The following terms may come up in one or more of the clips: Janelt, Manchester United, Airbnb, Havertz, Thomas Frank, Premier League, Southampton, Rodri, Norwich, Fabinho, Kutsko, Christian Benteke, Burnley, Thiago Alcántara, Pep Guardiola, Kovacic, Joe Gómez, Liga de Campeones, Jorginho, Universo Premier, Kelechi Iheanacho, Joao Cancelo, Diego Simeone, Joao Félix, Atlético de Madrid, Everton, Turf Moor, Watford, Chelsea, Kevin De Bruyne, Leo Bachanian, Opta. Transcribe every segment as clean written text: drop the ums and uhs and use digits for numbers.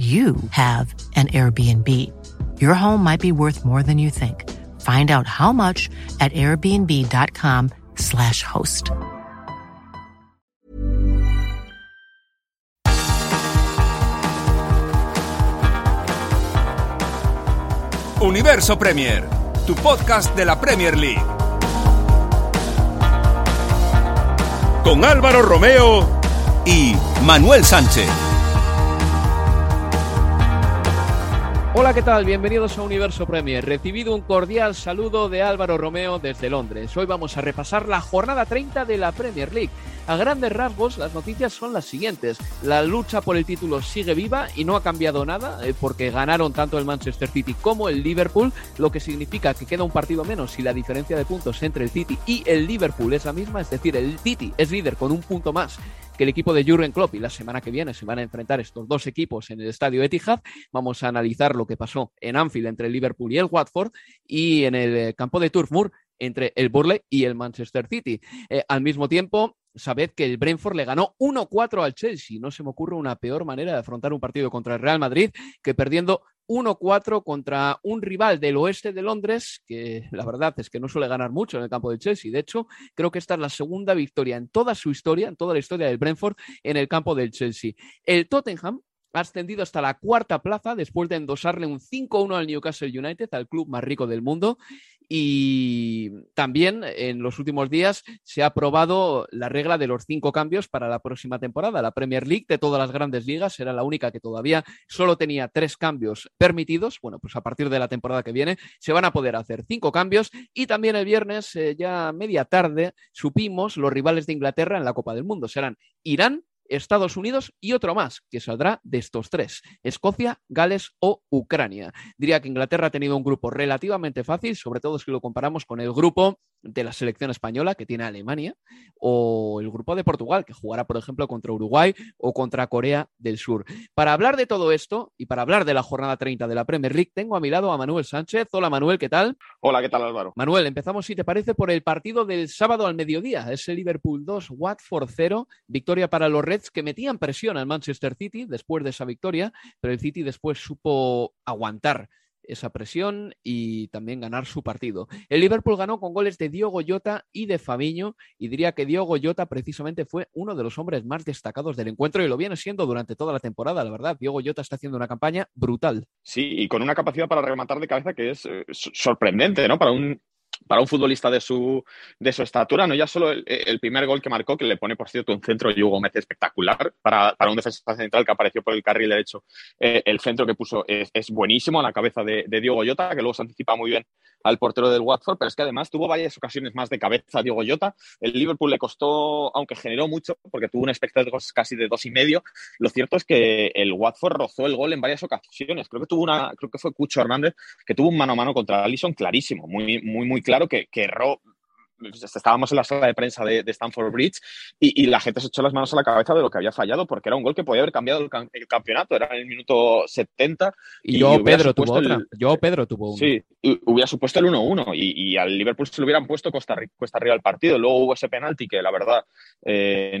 you have an Airbnb. Your home might be worth more than you think. Find out how much at airbnb.com/host. Universo Premier, tu podcast de la Premier League. Con Álvaro Romeo y Manuel Sánchez. Hola, ¿qué tal? Bienvenidos a Universo Premier. Recibido un cordial saludo de Álvaro Romeo desde Londres. Hoy vamos a repasar la jornada 30 de la Premier League. A grandes rasgos, las noticias son las siguientes. La lucha por el título sigue viva y no ha cambiado nada porque ganaron tanto el Manchester City como el Liverpool, lo que significa que queda un partido menos y la diferencia de puntos entre el City y el Liverpool es la misma, es decir, el City es líder con un punto más que el equipo de Jürgen Klopp y la semana que viene se van a enfrentar estos dos equipos en el estadio Etihad. Vamos a analizar lo que pasó en Anfield entre el Liverpool y el Watford y en el campo de Turf Moor entre el Burnley y el Manchester City. Al mismo tiempo, sabed que el Brentford le ganó 1-4 al Chelsea. No se me ocurre una peor manera de afrontar un partido contra el Real Madrid que perdiendo 1-4 contra un rival del oeste de Londres, que la verdad es que no suele ganar mucho en el campo del Chelsea. De hecho, creo que esta es la segunda victoria en toda su historia, en toda la historia del Brentford, en el campo del Chelsea. El Tottenham ha ascendido hasta la cuarta plaza después de endosarle un 5-1 al Newcastle United, al club más rico del mundo. Y también en los últimos días se ha aprobado la regla de los 5 cambios para la próxima temporada. La Premier League de todas las grandes ligas era la única que todavía solo tenía 3 cambios permitidos. Bueno, pues a partir de la temporada que viene se van a poder hacer 5 cambios. Y también el viernes, ya media tarde, supimos los rivales de Inglaterra en la Copa del Mundo. Serán Irán, Estados Unidos y otro más, que saldrá de estos 3, Escocia, Gales o Ucrania. Diría que Inglaterra ha tenido un grupo relativamente fácil, sobre todo si lo comparamos con el grupo de la selección española que tiene Alemania o el grupo de Portugal que jugará, por ejemplo, contra Uruguay o contra Corea del Sur. Para hablar de todo esto y para hablar de la jornada 30 de la Premier League, tengo a mi lado a Manuel Sánchez. Hola Manuel, ¿qué tal? Hola, ¿qué tal Álvaro? Manuel, empezamos, si te parece, por el partido del sábado al mediodía. Es el Liverpool 2, Watford 0, victoria para los Reds que metían presión al Manchester City después de esa victoria, pero el City después supo aguantar esa presión y también ganar su partido. El Liverpool ganó con goles de Diogo Jota y de Fabinho, y diría que Diogo Jota precisamente fue uno de los hombres más destacados del encuentro y lo viene siendo durante toda la temporada, la verdad. Diogo Jota está haciendo una campaña brutal. Sí, y con una capacidad para rematar de cabeza que es sorprendente, ¿no? Para un futbolista de su estatura, no ya solo el primer gol que marcó, que le pone, por cierto, un centro y Hugo Gómez espectacular para un defensa central que apareció por el carril derecho. El centro que puso es buenísimo a la cabeza de Diogo Jota, que luego se anticipa muy bien al portero del Watford, pero es que además tuvo varias ocasiones más de cabeza Diogo Jota. El Liverpool le costó, aunque generó mucho, porque tuvo un espectáculo casi de 2,5. Lo cierto es que el Watford rozó el gol en varias ocasiones. Creo que fue Cucho Hernández, que tuvo un mano a mano contra Alisson clarísimo, muy claro, que erró. Estábamos en la sala de prensa de Stamford Bridge y la gente se echó las manos a la cabeza de lo que había fallado, porque era un gol que podía haber cambiado el campeonato. Era en el minuto 70 y Pedro tuvo una. Sí, hubiera supuesto el 1-1 y al Liverpool se lo hubieran puesto cuesta arriba el partido. Luego hubo ese penalti que la verdad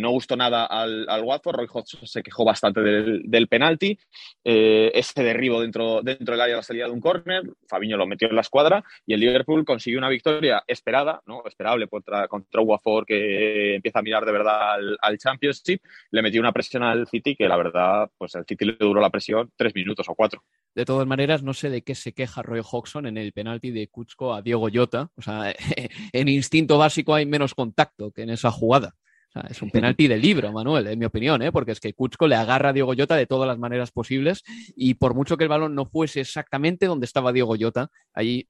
no gustó nada al Watford. Roy Hodgson se quejó bastante del penalti, ese derribo dentro del área de la salida de un córner. Fabinho lo metió en la escuadra y el Liverpool consiguió una victoria esperada, ¿no? Esperada miserable contra Watford, que empieza a mirar de verdad al Championship. Le metió una presión al City que, la verdad, pues el City le duró la presión 3 minutos o 4. De todas maneras, no sé de qué se queja Roy Hodgson en el penalti de Kutsko a Diogo Jota. O sea, en instinto básico hay menos contacto que en esa jugada. O sea, es un penalti de libro, Manuel, en mi opinión, ¿eh? Porque es que Kutsko le agarra a Diogo Jota de todas las maneras posibles y por mucho que el balón no fuese exactamente donde estaba Diogo Jota, allí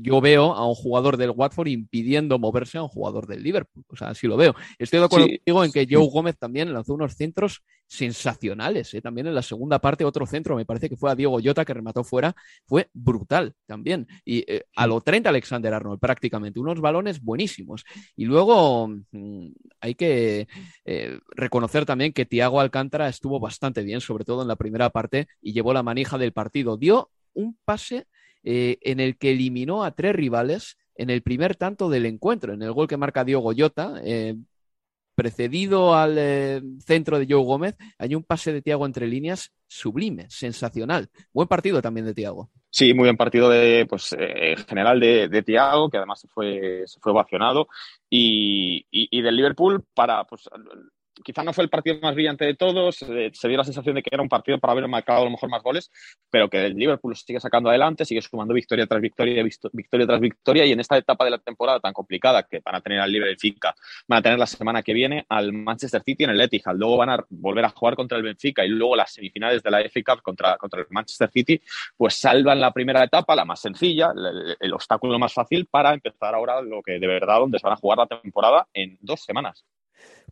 yo veo a un jugador del Watford impidiendo moverse a un jugador del Liverpool. O sea, así lo veo. Estoy de acuerdo contigo en que Joe Gómez también lanzó unos centros sensacionales, ¿eh? También en la segunda parte otro centro, me parece que fue a Diogo Jota que remató fuera, fue brutal también. Y a lo 30 Alexander-Arnold prácticamente, unos balones buenísimos. Y luego hay que reconocer también que Thiago Alcántara estuvo bastante bien, sobre todo en la primera parte, y llevó la manija del partido. Dio un pase en el que eliminó a 3 rivales en el primer tanto del encuentro, en el gol que marca Diogo Jota, precedido al centro de Joe Gómez. Hay un pase de Thiago entre líneas sublime, sensacional. Buen partido también de Thiago. Sí, muy buen partido general de Thiago, que además se fue ovacionado, y del Liverpool para... Quizá no fue el partido más brillante de todos, se dio la sensación de que era un partido para haber marcado a lo mejor más goles, pero que el Liverpool sigue sacando adelante, sigue sumando victoria tras victoria, y en esta etapa de la temporada tan complicada que van a tener al Benfica, van a tener la semana que viene al Manchester City en el Etihad, luego van a volver a jugar contra el Benfica y luego las semifinales de la FA Cup contra el Manchester City, pues salvan la primera etapa, la más sencilla, el obstáculo más fácil para empezar ahora lo que de verdad, donde se van a jugar la temporada en 2 semanas.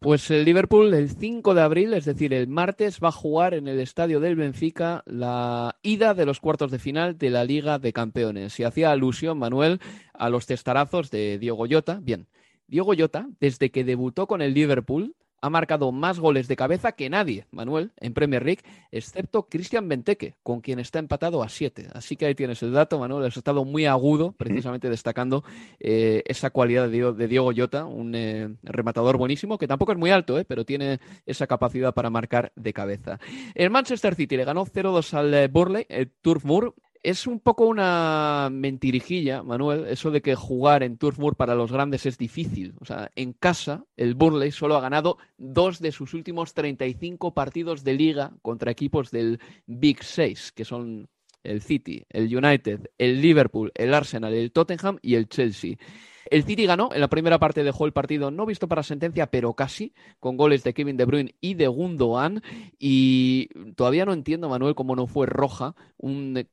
Pues el Liverpool el 5 de abril, es decir, el martes, va a jugar en el estadio del Benfica la ida de los cuartos de final de la Liga de Campeones. Y hacía alusión, Manuel, a los testarazos de Diogo Jota. Bien, Diogo Jota, desde que debutó con el Liverpool, ha marcado más goles de cabeza que nadie, Manuel, en Premier League, excepto Christian Benteke, con quien está empatado a 7. Así que ahí tienes el dato, Manuel. Has estado muy agudo, precisamente destacando esa cualidad de Diogo Jota, un rematador buenísimo, que tampoco es muy alto, pero tiene esa capacidad para marcar de cabeza. El Manchester City le ganó 0-2 al Burnley, el Turf Moor. Es un poco una mentirijilla, Manuel, eso de que jugar en Turf Moor para los grandes es difícil. O sea, en casa, el Burnley solo ha ganado 2 de sus últimos 35 partidos de liga contra equipos del Big Six, que son el City, el United, el Liverpool, el Arsenal, el Tottenham y el Chelsea. El City ganó, en la primera parte dejó el partido no visto para sentencia, pero casi, con goles de Kevin De Bruyne y de Gundogan. Y todavía no entiendo, Manuel, cómo no fue roja un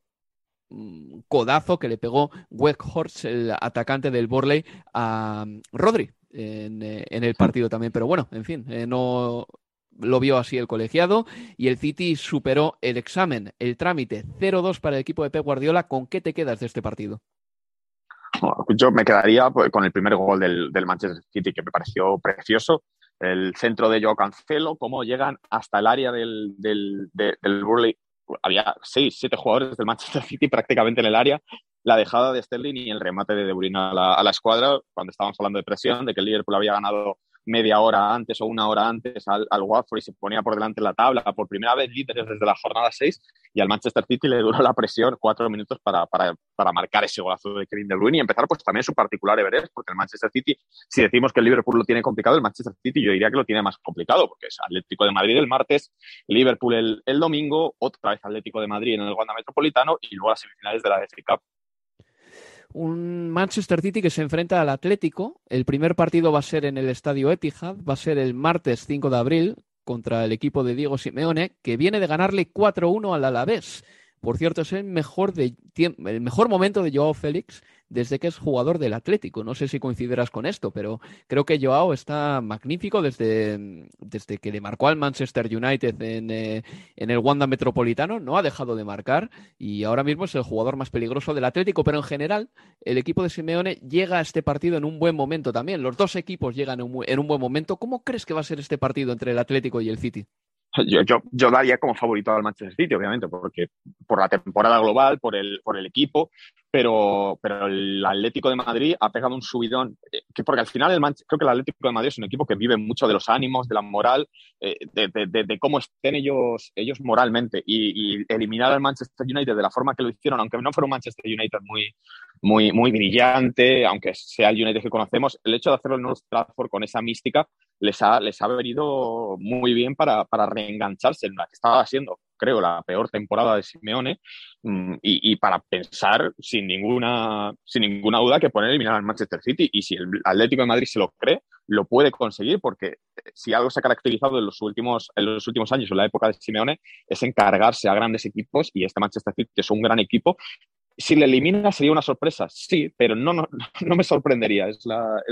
codazo que le pegó Weghorst, el atacante del Burnley, a Rodri en el partido también. Pero bueno, en fin, no lo vio así el colegiado y el City superó el examen, el trámite. 0-2 para el equipo de Pep Guardiola. ¿Con qué te quedas de este partido? Yo me quedaría con el primer gol del Manchester City, que me pareció precioso. El centro de Joao Cancelo, cómo llegan hasta el área del Burnley. Había 6-7 jugadores del Manchester City prácticamente en el área. La dejada de Sterling y el remate de Bruyne a la escuadra, cuando estábamos hablando de presión, de que el Liverpool había ganado media hora antes o una hora antes al Watford y se ponía por delante la tabla, por primera vez líderes desde la jornada 6, y al Manchester City le duró la presión 4 minutos para marcar ese golazo de Kevin De Bruyne y empezar pues también su particular Everest, porque el Manchester City, si decimos que el Liverpool lo tiene complicado, el Manchester City yo diría que lo tiene más complicado, porque es Atlético de Madrid el martes, Liverpool el domingo, otra vez Atlético de Madrid en el Wanda Metropolitano y luego las semifinales de la FA Cup. Un Manchester City que se enfrenta al Atlético. El primer partido va a ser en el estadio Etihad, va a ser el martes 5 de abril contra el equipo de Diego Simeone, que viene de ganarle 4-1 al Alavés. Por cierto, es el mejor momento de Joao Félix desde que es jugador del Atlético. No sé si coincidirás con esto, pero creo que Joao está magnífico desde que le marcó al Manchester United en el Wanda Metropolitano. No ha dejado de marcar y ahora mismo es el jugador más peligroso del Atlético. Pero en general, el equipo de Simeone llega a este partido en un buen momento también. Los dos equipos llegan en un buen momento. ¿Cómo crees que va a ser este partido entre el Atlético y el City? Yo daría como favorito al Manchester City, obviamente, porque por la temporada global, por el equipo, pero el Atlético de Madrid ha pegado un subidón, porque al final creo que el Atlético de Madrid es un equipo que vive mucho de los ánimos, de la moral, de cómo estén ellos moralmente, y eliminar al Manchester United de la forma que lo hicieron, aunque no fuera un Manchester United muy brillante, aunque sea el United que conocemos, el hecho de hacerlo en Old Trafford con esa mística les ha venido muy bien para reengancharse en la que estaba siendo, creo, la peor temporada de Simeone, y para pensar sin ninguna duda que poner a eliminar al Manchester City, y si el Atlético de Madrid se lo cree, lo puede conseguir, porque si algo se ha caracterizado en los últimos años, en la época de Simeone, es encargarse a grandes equipos, y este Manchester City es un gran equipo. Si le elimina sería una sorpresa, sí, pero no me sorprendería, es la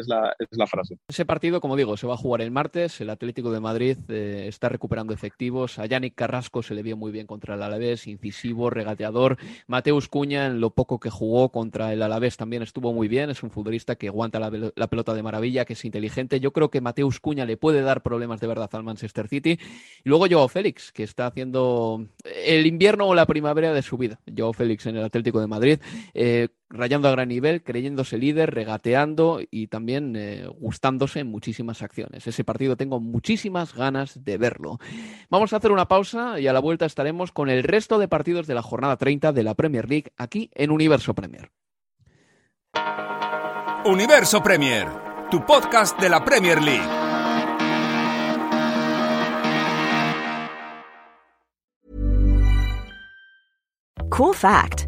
frase. Ese partido, como digo, se va a jugar el martes. El Atlético de Madrid está recuperando efectivos. A Yannick Carrasco se le vio muy bien contra el Alavés, incisivo, regateador. Mateus Cunha, en lo poco que jugó contra el Alavés, también estuvo muy bien. Es un futbolista que aguanta la pelota de maravilla, que es inteligente. Yo creo que Mateus Cunha le puede dar problemas de verdad al Manchester City. Y luego Joao Félix, que está haciendo el invierno o la primavera de su vida. Joao Félix en el Atlético de Madrid, rayando a gran nivel, creyéndose líder, regateando y también gustándose en muchísimas acciones. Ese partido tengo muchísimas ganas de verlo. Vamos a hacer una pausa y a la vuelta estaremos con el resto de partidos de la jornada 30 de la Premier League aquí en Universo Premier. Universo Premier, tu podcast de la Premier League. Cool fact,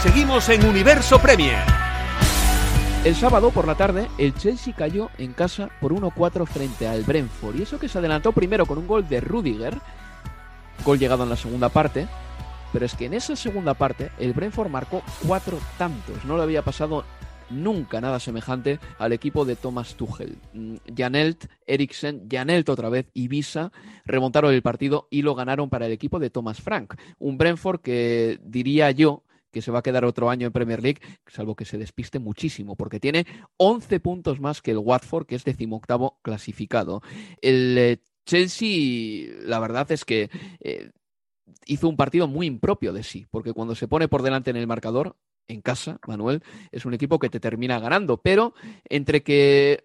Seguimos en Universo Premier. El sábado por la tarde, el Chelsea cayó en casa por 1-4 frente al Brentford. Y eso que se adelantó primero con un gol de Rüdiger, gol llegado en la segunda parte. Pero es que en esa segunda parte, el Brentford marcó 4 tantos. No le había pasado nunca nada semejante al equipo de Thomas Tuchel. Janelt, Eriksen, Janelt otra vez y Visa remontaron el partido y lo ganaron para el equipo de Thomas Frank. Un Brentford que, diría yo, que se va a quedar otro año en Premier League, salvo que se despiste muchísimo, porque tiene 11 puntos más que el Watford, que es 18º clasificado. El Chelsea, la verdad es que hizo un partido muy impropio de sí, porque cuando se pone por delante en el marcador, en casa, Manuel, es un equipo que te termina ganando, pero entre que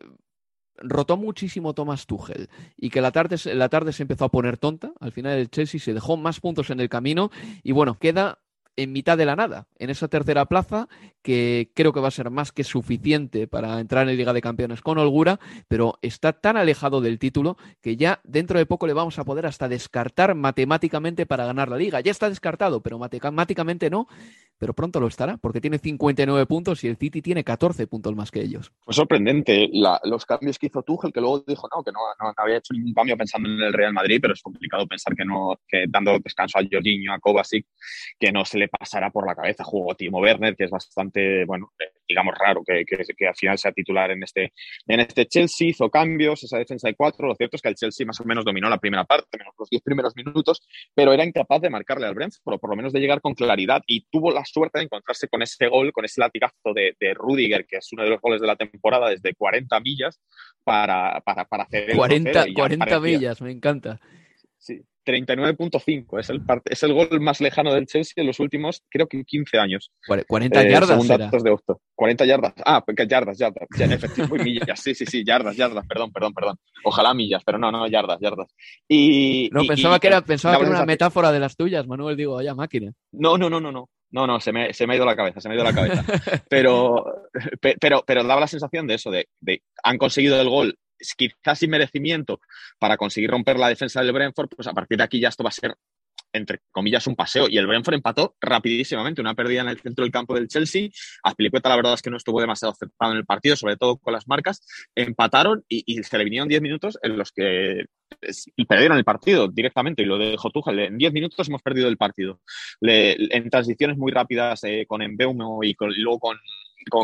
rotó muchísimo Thomas Tuchel y que la tarde se empezó a poner tonta, al final el Chelsea se dejó más puntos en el camino y bueno, queda en mitad de la nada, en esa tercera plaza que creo que va a ser más que suficiente para entrar en Liga de Campeones con holgura, pero está tan alejado del título que ya dentro de poco le vamos a poder hasta descartar matemáticamente para ganar la Liga. Ya está descartado, pero matemáticamente no, pero pronto lo estará, porque tiene 59 puntos y el City tiene 14 puntos más que ellos. Fue sorprendente los cambios que hizo Tuchel, que luego dijo que no había hecho ningún cambio pensando en el Real Madrid, pero es complicado pensar que dando descanso a Jorginho, a Kovacic, que no se le pasará por la cabeza. Jugó Timo Werner, que es bastante, bueno, digamos, raro que al final sea titular en este Chelsea. Hizo cambios, esa defensa de cuatro. Lo cierto es que el Chelsea más o menos dominó la primera parte, menos los 10 primeros minutos, pero era incapaz de marcarle al Brentford, por lo menos de llegar con claridad, y tuvo la suerte de encontrarse con ese gol, con ese latigazo de Rüdiger, que es uno de los goles de la temporada desde 40 millas para hacer el 40 millas, me encanta. Sí, 39.5 es el gol más lejano del Chelsea en los últimos, creo que 15 años. 40 yardas. Según datos de Opto. 40 yardas. Ah, yardas. Ya, en efectivo, muy millas. Sí, yardas. Perdón. Ojalá millas, pero no, yardas. Y no, pensaba que era una metáfora de las tuyas, Manuel. Digo, vaya máquina. No. No, se me ha ido la cabeza. Pero daba la sensación de eso, de han conseguido el gol, quizás sin merecimiento, para conseguir romper la defensa del Brentford. Pues a partir de aquí ya esto va a ser, entre comillas, un paseo. Y el Brentford empató rapidísimamente, una pérdida en el centro del campo del Chelsea. Azpilicueta, la verdad es que no estuvo demasiado acertado en el partido, sobre todo con las marcas. Empataron y se le vinieron 10 minutos en los que perdieron el partido directamente, y lo dejó Tuchel. En 10 minutos hemos perdido el partido. En transiciones muy rápidas con Mbeumo y luego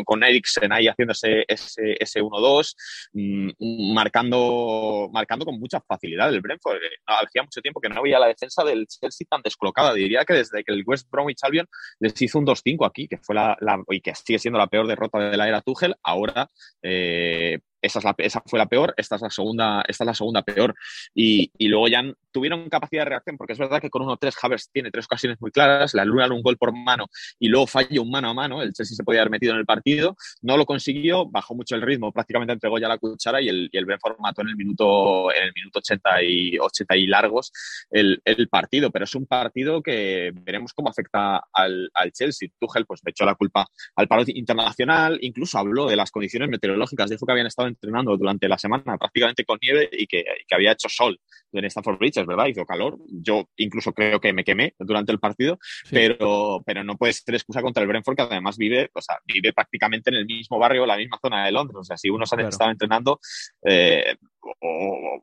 con Eriksen ahí haciéndose ese 1-2, marcando con mucha facilidad el Brentford. Hacía mucho tiempo que no había la defensa del Chelsea tan descolocada. Diría que desde que el West Bromwich Albion les hizo un 2-5 aquí, que fue y que sigue siendo la peor derrota de la era Tuchel. Ahora esa fue la peor, esta es la segunda peor. Y luego ya tuvieron capacidad de reacción, porque es verdad que con 1-3 Havertz tiene tres ocasiones muy claras, la Luna un gol por mano y luego falló un mano a mano. El Chelsea se podía haber metido en el partido, no lo consiguió, bajó mucho el ritmo, prácticamente entregó ya la cuchara, y el Brentford mató en el minuto 80 y largos el partido. Pero es un partido que veremos cómo afecta al Chelsea. Tuchel pues echó la culpa al paro internacional, incluso habló de las condiciones meteorológicas, dijo que habían estado entrenando durante la semana prácticamente con nieve y que había hecho sol en Stamford Bridge, es verdad, hizo calor. Yo incluso creo que me quemé durante el partido, sí. pero no puede ser excusa contra el Brentford, que además vive prácticamente en el mismo barrio, la misma zona de Londres. O sea, si unos han estado entrenando,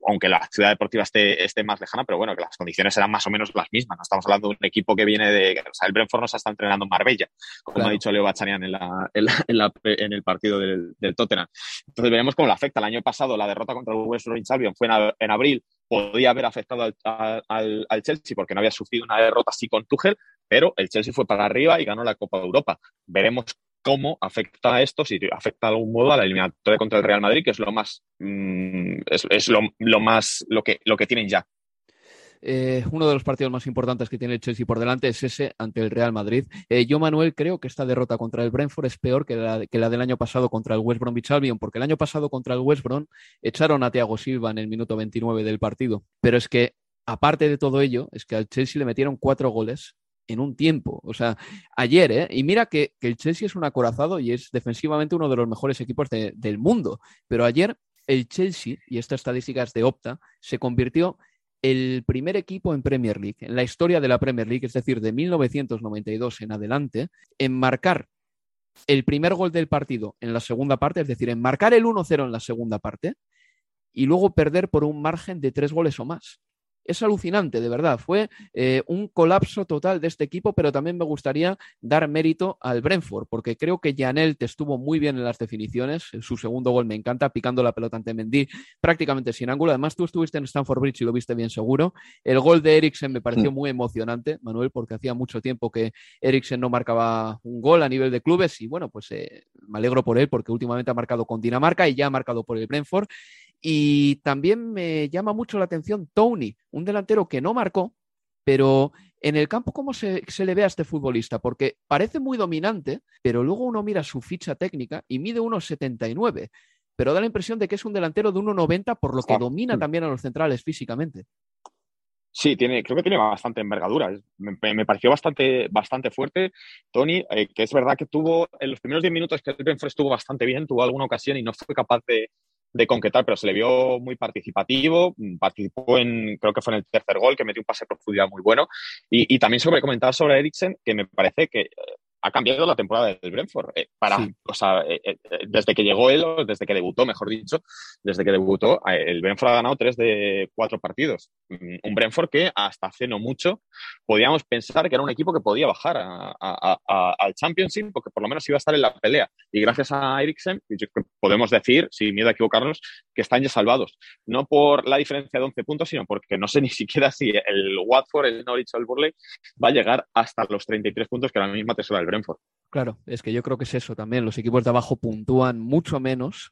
aunque la ciudad deportiva esté más lejana, pero bueno, que las condiciones eran más o menos las mismas. No estamos hablando de un equipo que viene de... O sea, el Brentford no se está entrenando en Marbella, como ha dicho Leo Bachanian en el partido del Tottenham. Entonces veremos cómo le afecta. El año pasado la derrota contra el West Bromwich Albion fue en abril. Podía haber afectado al Chelsea, porque no había sufrido una derrota así con Tuchel, pero el Chelsea fue para arriba y ganó la Copa de Europa. Veremos cómo afecta esto, si afecta de algún modo a la eliminatoria contra el Real Madrid, que es lo más lo que tienen ya. Uno de los partidos más importantes que tiene el Chelsea por delante es ese ante el Real Madrid. Yo, Manuel, creo que esta derrota contra el Brentford es peor que la del año pasado contra el West Bromwich Albion, porque el año pasado contra el West Brom echaron a Thiago Silva en el minuto 29 del partido. Pero es que, aparte de todo ello, es que al Chelsea le metieron 4 goles en un tiempo. O sea, ayer, y mira que el Chelsea es un acorazado y es defensivamente uno de los mejores equipos del mundo. Pero ayer el Chelsea, y esta estadística es de Opta, se convirtió el primer equipo en Premier League, en la historia de la Premier League, es decir, de 1992 en adelante, en marcar el primer gol del partido en la segunda parte, es decir, en marcar el 1-0 en la segunda parte y luego perder por un margen de 3 goles o más. Es alucinante, de verdad. Fue un colapso total de este equipo, pero también me gustaría dar mérito al Brentford, porque creo que Janelt estuvo muy bien en las definiciones. Su segundo gol me encanta, picando la pelota ante Mendy prácticamente sin ángulo. Además, tú estuviste en Stamford Bridge y lo viste bien seguro. El gol de Eriksen me pareció muy emocionante, Manuel, porque hacía mucho tiempo que Eriksen no marcaba un gol a nivel de clubes y, bueno, pues me alegro por él, porque últimamente ha marcado con Dinamarca y ya ha marcado por el Brentford. Y también me llama mucho la atención Tony, un delantero que no marcó, pero en el campo cómo se le ve a este futbolista, porque parece muy dominante, pero luego uno mira su ficha técnica y mide 1,79, pero da la impresión de que es un delantero de 1,90, por lo que domina también a los centrales físicamente. Sí, creo que tiene bastante envergadura. Me pareció bastante fuerte Tony, que es verdad que tuvo en los primeros 10 minutos que el Brentford estuvo bastante bien, tuvo alguna ocasión y no fue capaz de concretar, pero se le vio muy participativo. Participó creo que fue en el tercer gol, que metió un pase de profundidad muy bueno. Y también sobre comentar sobre Eriksen, que me parece que ha cambiado la temporada del Brentford. Desde que llegó él, o desde que debutó, mejor dicho, el Brentford ha ganado 3 de 4 partidos. Un Brentford que hasta hace no mucho podíamos pensar que era un equipo que podía bajar al Championship, porque por lo menos iba a estar en la pelea. Y gracias a Eriksen podemos decir, sin miedo a equivocarnos, que están ya salvados. No por la diferencia de 11 puntos, sino porque no sé ni siquiera si el Watford, el Norwich o el Burnley va a llegar hasta los 33 puntos que ahora mismo atesora el Brentford. Claro, es que yo creo que es eso también. Los equipos de abajo puntúan mucho menos,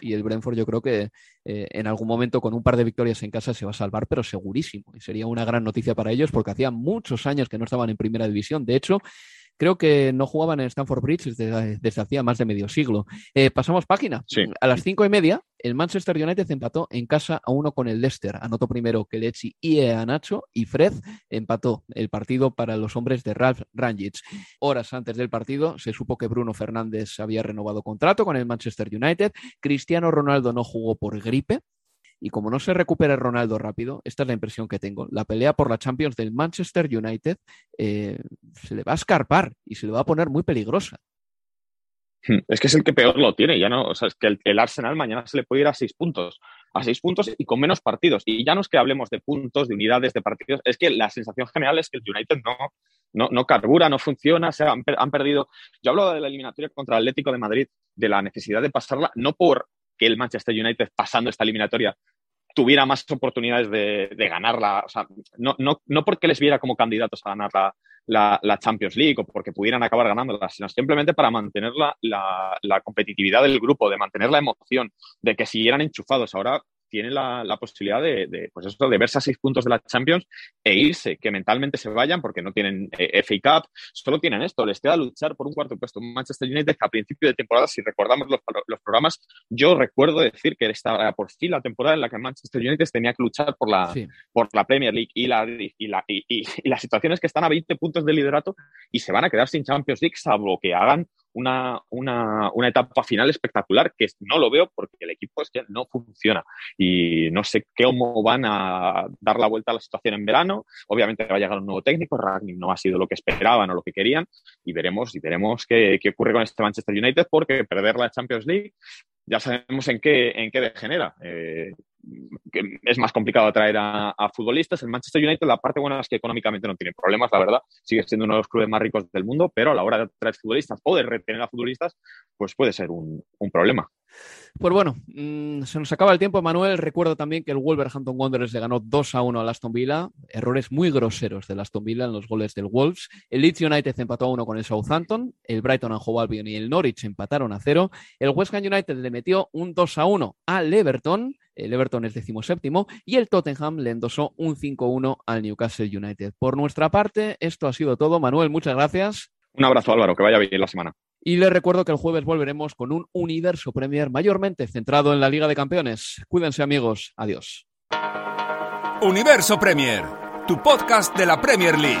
y el Brentford yo creo que en algún momento con un par de victorias en casa se va a salvar, pero segurísimo. Y sería una gran noticia para ellos porque hacía muchos años que no estaban en primera división. De hecho, creo que no jugaban en Stamford Bridge desde hacía más de medio siglo. Pasamos página. Sí. A las 5:30, el Manchester United empató en casa a 1 con el Leicester. Anotó primero Kelechi Iheanacho y Fred empató el partido para los hombres de Ralf Rangnick. Horas antes del partido se supo que Bruno Fernández había renovado contrato con el Manchester United. Cristiano Ronaldo no jugó por gripe. Y como no se recupera Ronaldo rápido, esta es la impresión que tengo. La pelea por la Champions del Manchester United se le va a escarpar y se le va a poner muy peligrosa. Es que es el que peor lo tiene. Ya no, o sea, es que el Arsenal mañana se le puede ir a 6 puntos. A 6 puntos y con menos partidos. Y ya no es que hablemos de puntos, de unidades, de partidos. Es que la sensación general es que el United no carbura, no funciona. O sea, han perdido. Yo hablo de la eliminatoria contra el Atlético de Madrid, de la necesidad de pasarla, no por que el Manchester United pasando esta eliminatoria tuviera más oportunidades de ganarla, o sea, no porque les viera como candidatos a ganar la Champions League o porque pudieran acabar ganándola, sino simplemente para mantener la competitividad del grupo, de mantener la emoción, de que siguieran enchufados. Ahora tienen la posibilidad de verse a 6 puntos de la Champions e irse, que mentalmente se vayan porque no tienen FA Cup, solo tienen esto, les queda luchar por un 4º puesto. Manchester United, que a principio de temporada, si recordamos los programas, yo recuerdo decir que estaba por fin la temporada en la que Manchester United tenía que luchar por la Premier League y la situación es que están a 20 puntos de liderato y se van a quedar sin Champions League, salvo que hagan una etapa final espectacular, que no lo veo porque el equipo es que no funciona y no sé cómo van a dar la vuelta a la situación en verano. Obviamente va a llegar un nuevo técnico, Rangnick no ha sido lo que esperaban o lo que querían y veremos qué ocurre con este Manchester United, porque perder la Champions League ya sabemos en qué degenera. Que es más complicado atraer a futbolistas. El Manchester United, la parte buena es que económicamente no tiene problemas, la verdad, sigue siendo uno de los clubes más ricos del mundo, pero a la hora de atraer futbolistas o de retener a futbolistas, pues puede ser un problema. Pues bueno, se nos acaba el tiempo, Manuel. Recuerdo también que el Wolverhampton Wanderers le ganó 2-1 al Aston Villa. Errores muy groseros del Aston Villa en los goles del Wolves. El Leeds United empató a 1 con el Southampton. El Brighton and Hove Albion y el Norwich empataron a 0. El West Ham United le metió un 2-1 al Everton. El Everton es 17º y el Tottenham le endosó un 5-1 al Newcastle United. Por nuestra parte, esto ha sido todo. Manuel, muchas gracias. Un abrazo, Álvaro, que vaya bien la semana. Y les recuerdo que el jueves volveremos con un Universo Premier mayormente centrado en la Liga de Campeones. Cuídense, amigos. Adiós. Universo Premier, tu podcast de la Premier League.